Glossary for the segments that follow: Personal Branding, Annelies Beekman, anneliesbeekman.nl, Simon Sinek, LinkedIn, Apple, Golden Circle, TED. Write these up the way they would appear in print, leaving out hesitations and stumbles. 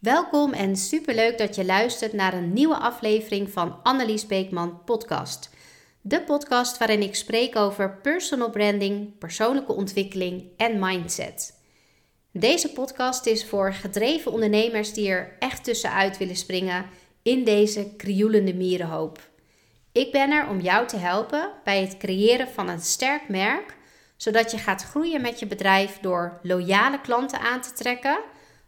Welkom en superleuk dat je luistert naar een nieuwe aflevering van Annelies Beekman podcast. De podcast waarin ik spreek over personal branding, persoonlijke ontwikkeling en mindset. Deze podcast is voor gedreven ondernemers die er echt tussenuit willen springen in deze krioelende mierenhoop. Ik ben er om jou te helpen bij het creëren van een sterk merk, zodat je gaat groeien met je bedrijf door loyale klanten aan te trekken,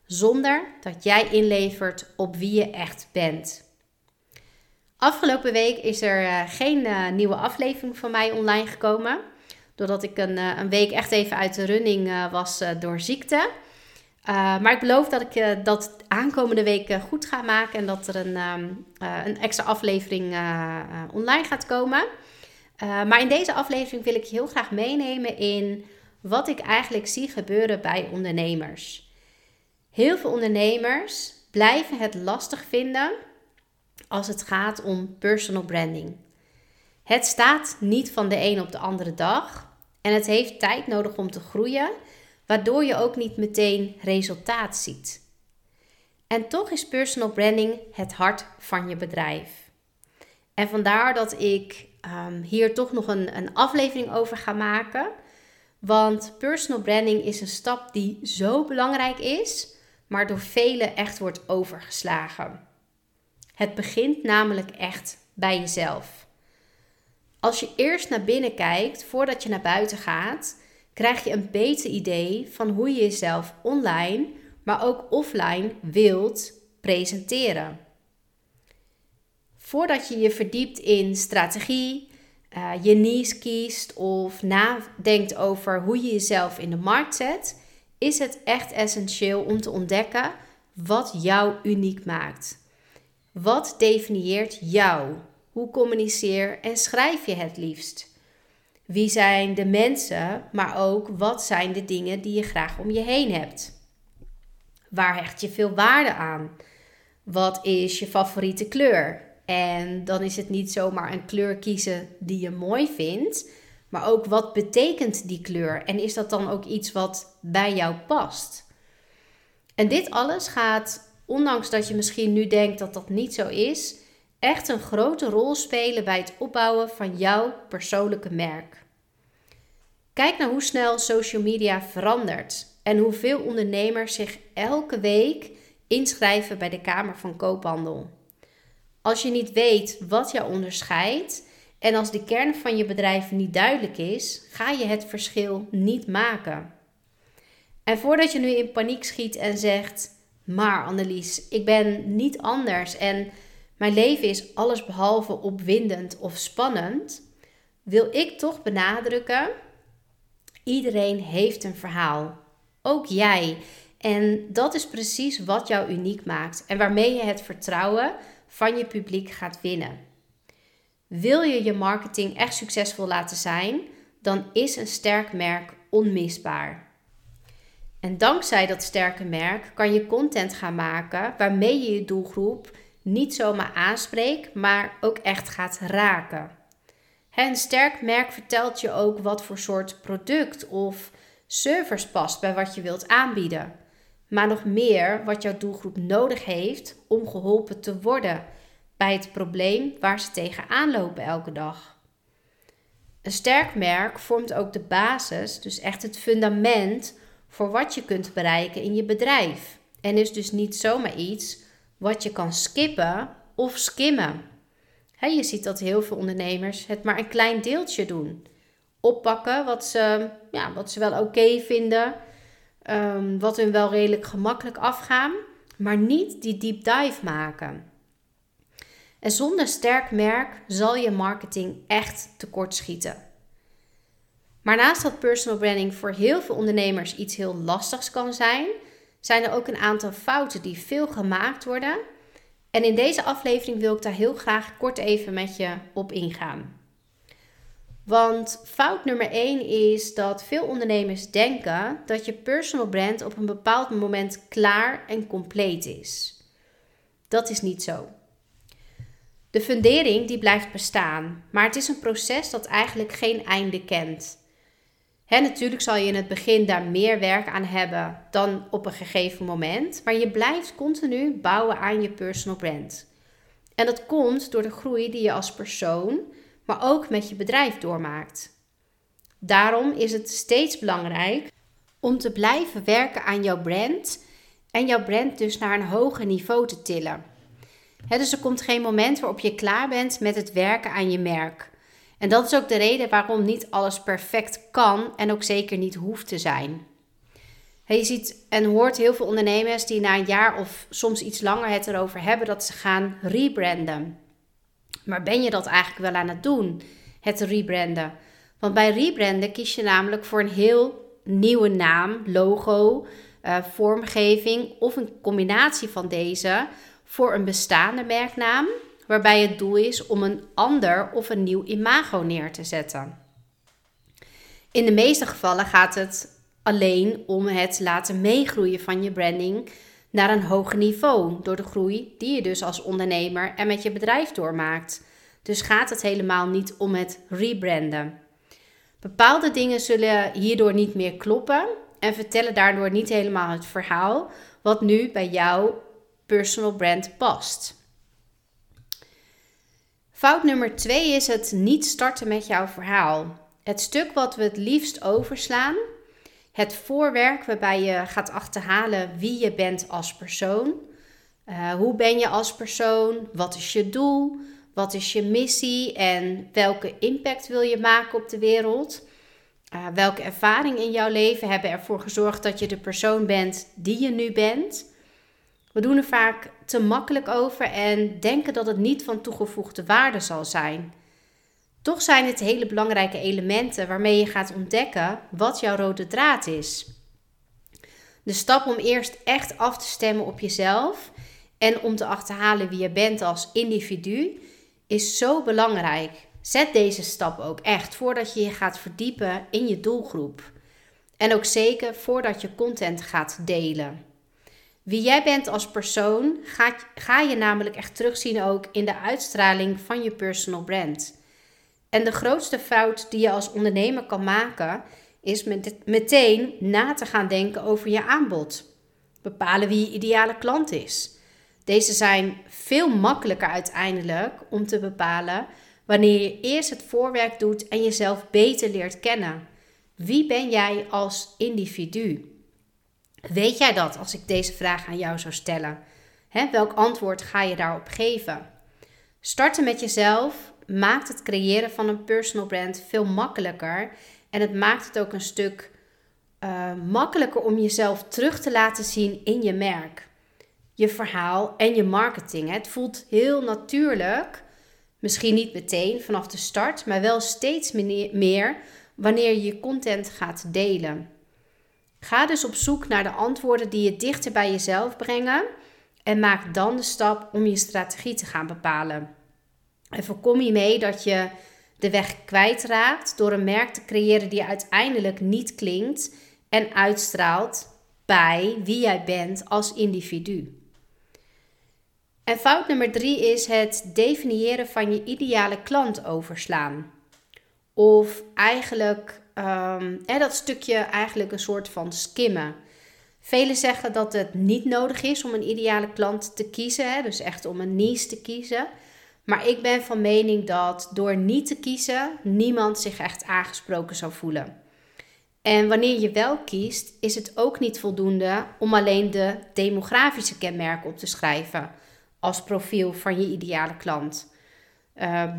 zonder dat jij inlevert op wie je echt bent. Afgelopen week is er geen nieuwe aflevering van mij online gekomen, doordat ik een week echt even uit de running was door ziekte. Maar ik beloof dat ik dat aankomende week goed ga maken en dat er een extra aflevering online gaat komen. Maar in deze aflevering wil ik je heel graag meenemen in wat ik eigenlijk zie gebeuren bij ondernemers. Heel veel ondernemers blijven het lastig vinden als het gaat om personal branding. Het staat niet van de een op de andere dag en het heeft tijd nodig om te groeien, waardoor je ook niet meteen resultaat ziet. En toch is personal branding het hart van je bedrijf. En vandaar dat ik hier toch nog een aflevering over ga maken, want personal branding is een stap die zo belangrijk is, maar door velen echt wordt overgeslagen. Het begint namelijk echt bij jezelf. Als je eerst naar binnen kijkt, voordat je naar buiten gaat, krijg je een beter idee van hoe je jezelf online, maar ook offline wilt presenteren. Voordat je je verdiept in strategie, je niche kiest of nadenkt over hoe je jezelf in de markt zet, is het echt essentieel om te ontdekken wat jou uniek maakt. Wat definieert jou? Hoe communiceer en schrijf je het liefst? Wie zijn de mensen, maar ook wat zijn de dingen die je graag om je heen hebt? Waar hecht je veel waarde aan? Wat is je favoriete kleur? En dan is het niet zomaar een kleur kiezen die je mooi vindt, maar ook wat betekent die kleur? En is dat dan ook iets wat bij jou past? En dit alles gaat, ondanks dat je misschien nu denkt dat dat niet zo is, echt een grote rol spelen bij het opbouwen van jouw persoonlijke merk. Kijk naar hoe snel social media verandert en hoeveel ondernemers zich elke week inschrijven bij de Kamer van Koophandel. Als je niet weet wat jou onderscheidt en als de kern van je bedrijf niet duidelijk is, ga je het verschil niet maken. En voordat je nu in paniek schiet en zegt, maar Annelies, ik ben niet anders en mijn leven is allesbehalve opwindend of spannend, wil ik toch benadrukken, iedereen heeft een verhaal. Ook jij. En dat is precies wat jou uniek maakt en waarmee je het vertrouwen van je publiek gaat winnen. Wil je je marketing echt succesvol laten zijn, dan is een sterk merk onmisbaar. En dankzij dat sterke merk kan je content gaan maken waarmee je je doelgroep niet zomaar aanspreekt, maar ook echt gaat raken. Een sterk merk vertelt je ook wat voor soort product of service past bij wat je wilt aanbieden. Maar nog meer wat jouw doelgroep nodig heeft om geholpen te worden bij het probleem waar ze tegenaan lopen elke dag. Een sterk merk vormt ook de basis, dus echt het fundament voor wat je kunt bereiken in je bedrijf. En is dus niet zomaar iets wat je kan skippen of skimmen. Je ziet dat heel veel ondernemers het maar een klein deeltje doen. Oppakken wat ze wel oké vinden. Wat hun wel redelijk gemakkelijk afgaan, maar niet die deep dive maken. En zonder sterk merk zal je marketing echt tekortschieten. Maar naast dat personal branding voor heel veel ondernemers iets heel lastigs kan zijn, zijn er ook een aantal fouten die veel gemaakt worden. En in deze aflevering wil ik daar heel graag kort even met je op ingaan. Want fout nummer 1 is dat veel ondernemers denken dat je personal brand op een bepaald moment klaar en compleet is. Dat is niet zo. De fundering die blijft bestaan, maar het is een proces dat eigenlijk geen einde kent. He, natuurlijk zal je in het begin daar meer werk aan hebben dan op een gegeven moment. Maar je blijft continu bouwen aan je personal brand. En dat komt door de groei die je als persoon, maar ook met je bedrijf doormaakt. Daarom is het steeds belangrijk om te blijven werken aan jouw brand. En jouw brand dus naar een hoger niveau te tillen. He, dus er komt geen moment waarop je klaar bent met het werken aan je merk. En dat is ook de reden waarom niet alles perfect kan en ook zeker niet hoeft te zijn. Je ziet en hoort heel veel ondernemers die na een jaar of soms iets langer het erover hebben dat ze gaan rebranden. Maar ben je dat eigenlijk wel aan het doen, het rebranden? Want bij rebranden kies je namelijk voor een heel nieuwe naam, logo, vormgeving of een combinatie van deze voor een bestaande merknaam, waarbij het doel is om een ander of een nieuw imago neer te zetten. In de meeste gevallen gaat het alleen om het laten meegroeien van je branding naar een hoger niveau, door de groei die je dus als ondernemer en met je bedrijf doormaakt. Dus gaat het helemaal niet om het rebranden. Bepaalde dingen zullen hierdoor niet meer kloppen en vertellen daardoor niet helemaal het verhaal wat nu bij jouw personal brand past. Fout nummer 2 is het niet starten met jouw verhaal. Het stuk wat we het liefst overslaan. Het voorwerk waarbij je gaat achterhalen wie je bent als persoon. Hoe ben je als persoon? Wat is je doel? Wat is je missie? En welke impact wil je maken op de wereld? Welke ervaringen in jouw leven hebben ervoor gezorgd dat je de persoon bent die je nu bent? We doen er vaak te makkelijk over en denken dat het niet van toegevoegde waarde zal zijn. Toch zijn het hele belangrijke elementen waarmee je gaat ontdekken wat jouw rode draad is. De stap om eerst echt af te stemmen op jezelf en om te achterhalen wie je bent als individu is zo belangrijk. Zet deze stap ook echt voordat je je gaat verdiepen in je doelgroep. En ook zeker voordat je content gaat delen. Wie jij bent als persoon ga je namelijk echt terugzien ook in de uitstraling van je personal brand. En de grootste fout die je als ondernemer kan maken is meteen na te gaan denken over je aanbod. Bepalen wie je ideale klant is. Deze zijn veel makkelijker uiteindelijk om te bepalen wanneer je eerst het voorwerk doet en jezelf beter leert kennen. Wie ben jij als individu? Weet jij dat als ik deze vraag aan jou zou stellen? Welk antwoord ga je daarop geven? Starten met jezelf maakt het creëren van een personal brand veel makkelijker. En het maakt het ook een stuk makkelijker om jezelf terug te laten zien in je merk. Je verhaal en je marketing. Het voelt heel natuurlijk, misschien niet meteen vanaf de start, maar wel steeds meer wanneer je je content gaat delen. Ga dus op zoek naar de antwoorden die je dichter bij jezelf brengen en maak dan de stap om je strategie te gaan bepalen. En voorkom hiermee dat je de weg kwijtraakt door een merk te creëren die uiteindelijk niet klinkt en uitstraalt bij wie jij bent als individu. En fout nummer 3 is het definiëren van je ideale klant overslaan. Of eigenlijk dat stukje eigenlijk een soort van skimmen. Velen zeggen dat het niet nodig is om een ideale klant te kiezen. Dus echt om een niche te kiezen. Maar ik ben van mening dat door niet te kiezen niemand zich echt aangesproken zou voelen. En wanneer je wel kiest, is het ook niet voldoende om alleen de demografische kenmerken op te schrijven als profiel van je ideale klant.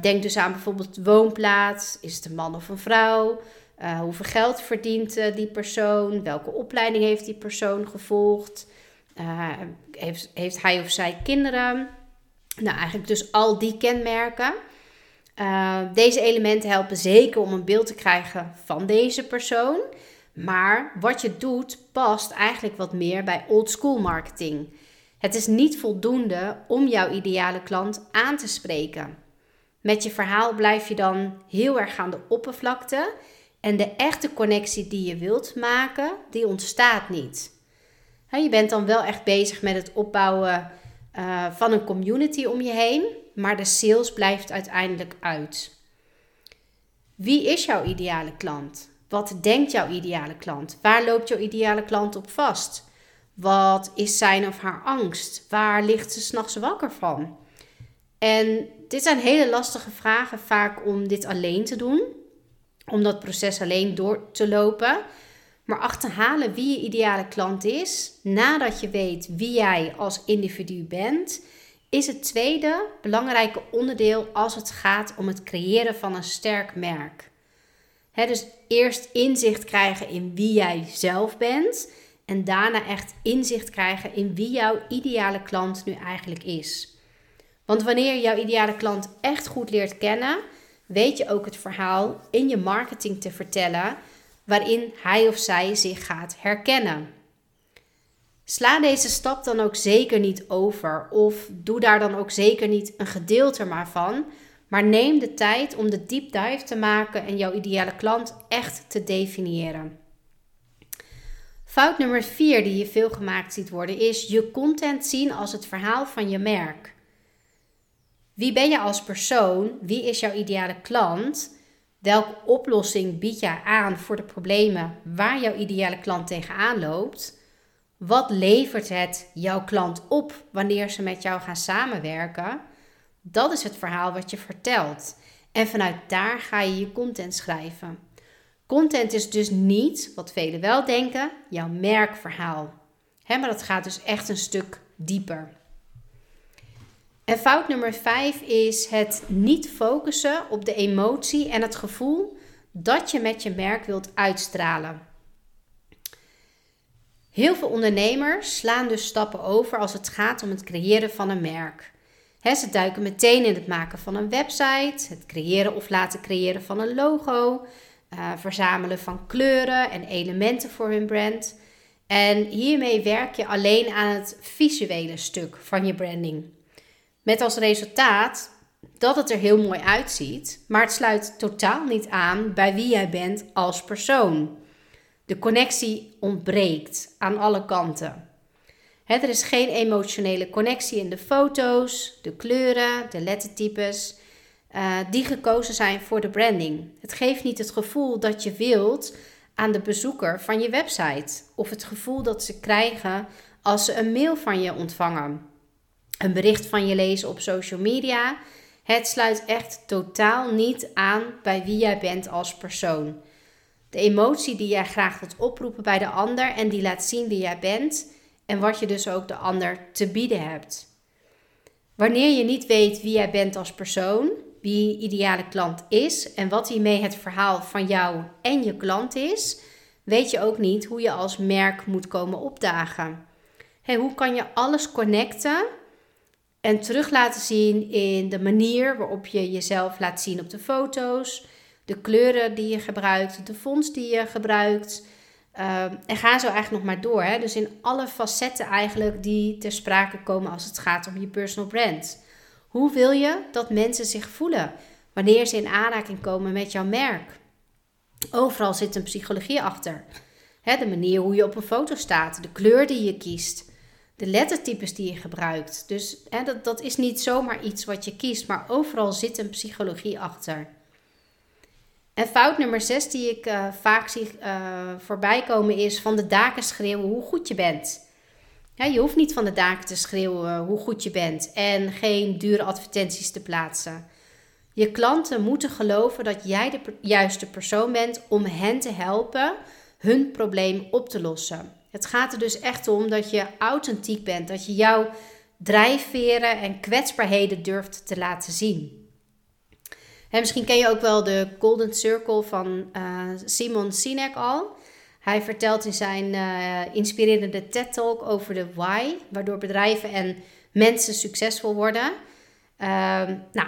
Denk dus aan bijvoorbeeld woonplaats, is het een man of een vrouw? Hoeveel geld verdient die persoon? Welke opleiding heeft die persoon gevolgd? Heeft hij of zij kinderen? Nou, eigenlijk dus al die kenmerken. Deze elementen helpen zeker om een beeld te krijgen van deze persoon. Maar wat je doet past eigenlijk wat meer bij old school marketing. Het is niet voldoende om jouw ideale klant aan te spreken. Met je verhaal blijf je dan heel erg aan de oppervlakte en de echte connectie die je wilt maken, die ontstaat niet. Je bent dan wel echt bezig met het opbouwen van een community om je heen, maar de sales blijft uiteindelijk uit. Wie is jouw ideale klant? Wat denkt jouw ideale klant? Waar loopt jouw ideale klant op vast? Wat is zijn of haar angst? Waar ligt ze 's nachts wakker van? En dit zijn hele lastige vragen vaak om dit alleen te doen. Om dat proces alleen door te lopen. Maar achterhalen wie je ideale klant is, nadat je weet wie jij als individu bent, is het tweede belangrijke onderdeel als het gaat om het creëren van een sterk merk. Dus eerst inzicht krijgen in wie jij zelf bent en daarna echt inzicht krijgen in wie jouw ideale klant nu eigenlijk is. Want wanneer je jouw ideale klant echt goed leert kennen, weet je ook het verhaal in je marketing te vertellen waarin hij of zij zich gaat herkennen. Sla deze stap dan ook zeker niet over of doe daar dan ook zeker niet een gedeelte maar van, maar neem de tijd om de deep dive te maken en jouw ideale klant echt te definiëren. Fout nummer 4 die je veel gemaakt ziet worden is je content zien als het verhaal van je merk. Wie ben je als persoon? Wie is jouw ideale klant? Welke oplossing bied jij aan voor de problemen waar jouw ideale klant tegenaan loopt? Wat levert het jouw klant op wanneer ze met jou gaan samenwerken? Dat is het verhaal wat je vertelt. En vanuit daar ga je je content schrijven. Content is dus niet, wat velen wel denken, jouw merkverhaal. Maar dat gaat dus echt een stuk dieper. En fout nummer 5 is het niet focussen op de emotie en het gevoel dat je met je merk wilt uitstralen. Heel veel ondernemers slaan dus stappen over als het gaat om het creëren van een merk. Ze duiken meteen in het maken van een website, het creëren of laten creëren van een logo, verzamelen van kleuren en elementen voor hun brand. En hiermee werk je alleen aan het visuele stuk van je branding. Met als resultaat dat het er heel mooi uitziet, maar het sluit totaal niet aan bij wie jij bent als persoon. De connectie ontbreekt aan alle kanten. Er is geen emotionele connectie in de foto's, de kleuren, de lettertypes die gekozen zijn voor de branding. Het geeft niet het gevoel dat je wilt aan de bezoeker van je website of het gevoel dat ze krijgen als ze een mail van je ontvangen. Een bericht van je lezen op social media. Het sluit echt totaal niet aan bij wie jij bent als persoon. De emotie die jij graag wilt oproepen bij de ander en die laat zien wie jij bent en wat je dus ook de ander te bieden hebt. Wanneer je niet weet wie jij bent als persoon, wie je ideale klant is en wat hiermee het verhaal van jou en je klant is, weet je ook niet hoe je als merk moet komen opdagen. Hoe kan je alles connecten en terug laten zien in de manier waarop je jezelf laat zien op de foto's, de kleuren die je gebruikt, de fonts die je gebruikt. En ga zo eigenlijk nog maar door. Dus in alle facetten eigenlijk die ter sprake komen als het gaat om je personal brand. Hoe wil je dat mensen zich voelen wanneer ze in aanraking komen met jouw merk? Overal zit een psychologie achter. De manier hoe je op een foto staat, de kleur die je kiest, de lettertypes die je gebruikt. Dus dat is niet zomaar iets wat je kiest, maar overal zit een psychologie achter. En fout nummer 6 die ik vaak zie voorbij komen is van de daken schreeuwen hoe goed je bent. Je hoeft niet van de daken te schreeuwen hoe goed je bent en geen dure advertenties te plaatsen. Je klanten moeten geloven dat jij de juiste persoon bent om hen te helpen hun probleem op te lossen. Het gaat er dus echt om dat je authentiek bent, dat je jouw drijfveren en kwetsbaarheden durft te laten zien. Misschien ken je ook wel de Golden Circle van Simon Sinek al. Hij vertelt in zijn inspirerende TED-talk over de why, waardoor bedrijven en mensen succesvol worden.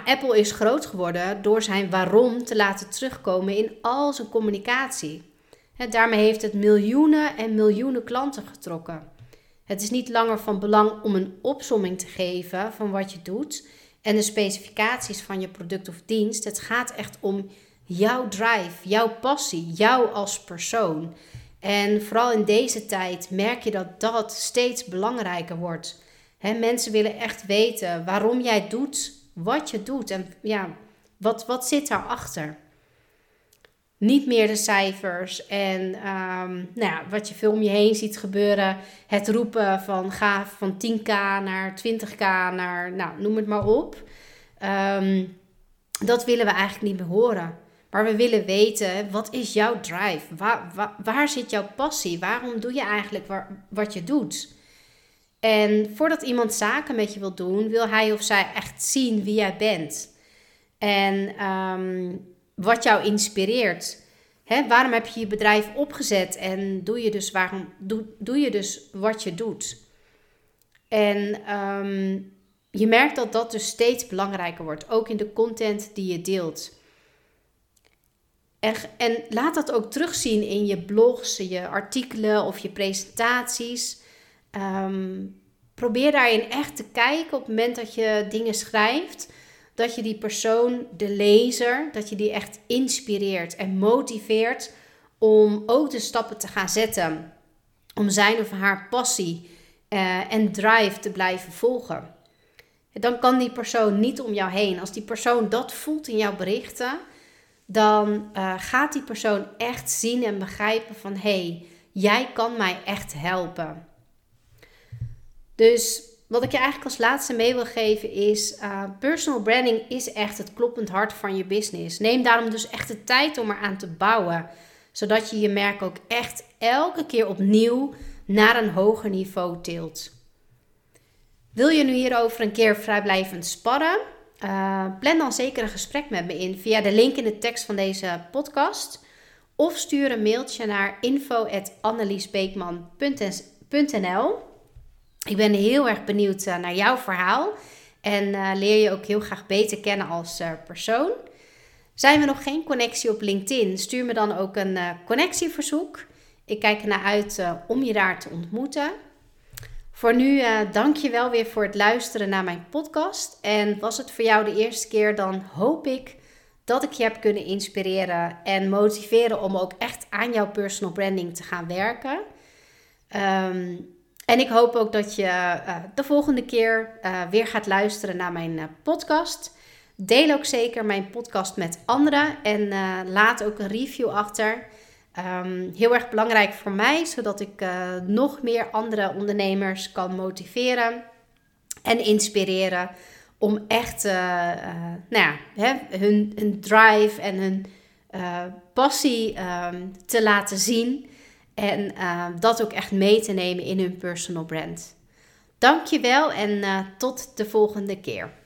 Apple is groot geworden door zijn waarom te laten terugkomen in al zijn communicatie. Daarmee heeft het miljoenen en miljoenen klanten getrokken. Het is niet langer van belang om een opsomming te geven van wat je doet en de specificaties van je product of dienst. Het gaat echt om jouw drive, jouw passie, jou als persoon. En vooral in deze tijd merk je dat dat steeds belangrijker wordt. Mensen willen echt weten waarom jij doet wat je doet en wat zit daarachter. Niet meer de cijfers en wat je veel om je heen ziet gebeuren. Het roepen van ga van 10k naar 20k naar noem het maar op. Dat willen we eigenlijk niet meer horen. Maar we willen weten, wat is jouw drive? Waar zit jouw passie? Waarom doe je eigenlijk wat je doet? En voordat iemand zaken met je wil doen, wil hij of zij echt zien wie jij bent. En wat jou inspireert. Waarom heb je je bedrijf opgezet en doe je dus wat je doet? En je merkt dat dat dus steeds belangrijker wordt, ook in de content die je deelt. En laat dat ook terugzien in je blogs, je artikelen of je presentaties. Probeer daarin echt te kijken op het moment dat je dingen schrijft. Dat je die persoon, de lezer, dat je die echt inspireert en motiveert om ook de stappen te gaan zetten. Om zijn of haar passie en drive te blijven volgen. Dan kan die persoon niet om jou heen. Als die persoon dat voelt in jouw berichten, dan gaat die persoon echt zien en begrijpen van hey, jij kan mij echt helpen. Dus wat ik je eigenlijk als laatste mee wil geven is, personal branding is echt het kloppend hart van je business. Neem daarom dus echt de tijd om eraan te bouwen. Zodat je je merk ook echt elke keer opnieuw naar een hoger niveau tilt. Wil je nu hierover een keer vrijblijvend sparren? Plan dan zeker een gesprek met me in via de link in de tekst van deze podcast. Of stuur een mailtje naar info@anneliesbeekman.nl. Ik ben heel erg benieuwd naar jouw verhaal en leer je ook heel graag beter kennen als persoon. Zijn we nog geen connectie op LinkedIn? Stuur me dan ook een connectieverzoek. Ik kijk ernaar uit om je daar te ontmoeten. Voor nu dank je wel weer voor het luisteren naar mijn podcast. En was het voor jou de eerste keer, dan hoop ik dat ik je heb kunnen inspireren en motiveren om ook echt aan jouw personal branding te gaan werken. En ik hoop ook dat je de volgende keer weer gaat luisteren naar mijn podcast. Deel ook zeker mijn podcast met anderen en laat ook een review achter. Heel erg belangrijk voor mij, zodat ik nog meer andere ondernemers kan motiveren en inspireren om echt hun drive en hun passie te laten zien. En dat ook echt mee te nemen in hun personal brand. Dankjewel en tot de volgende keer.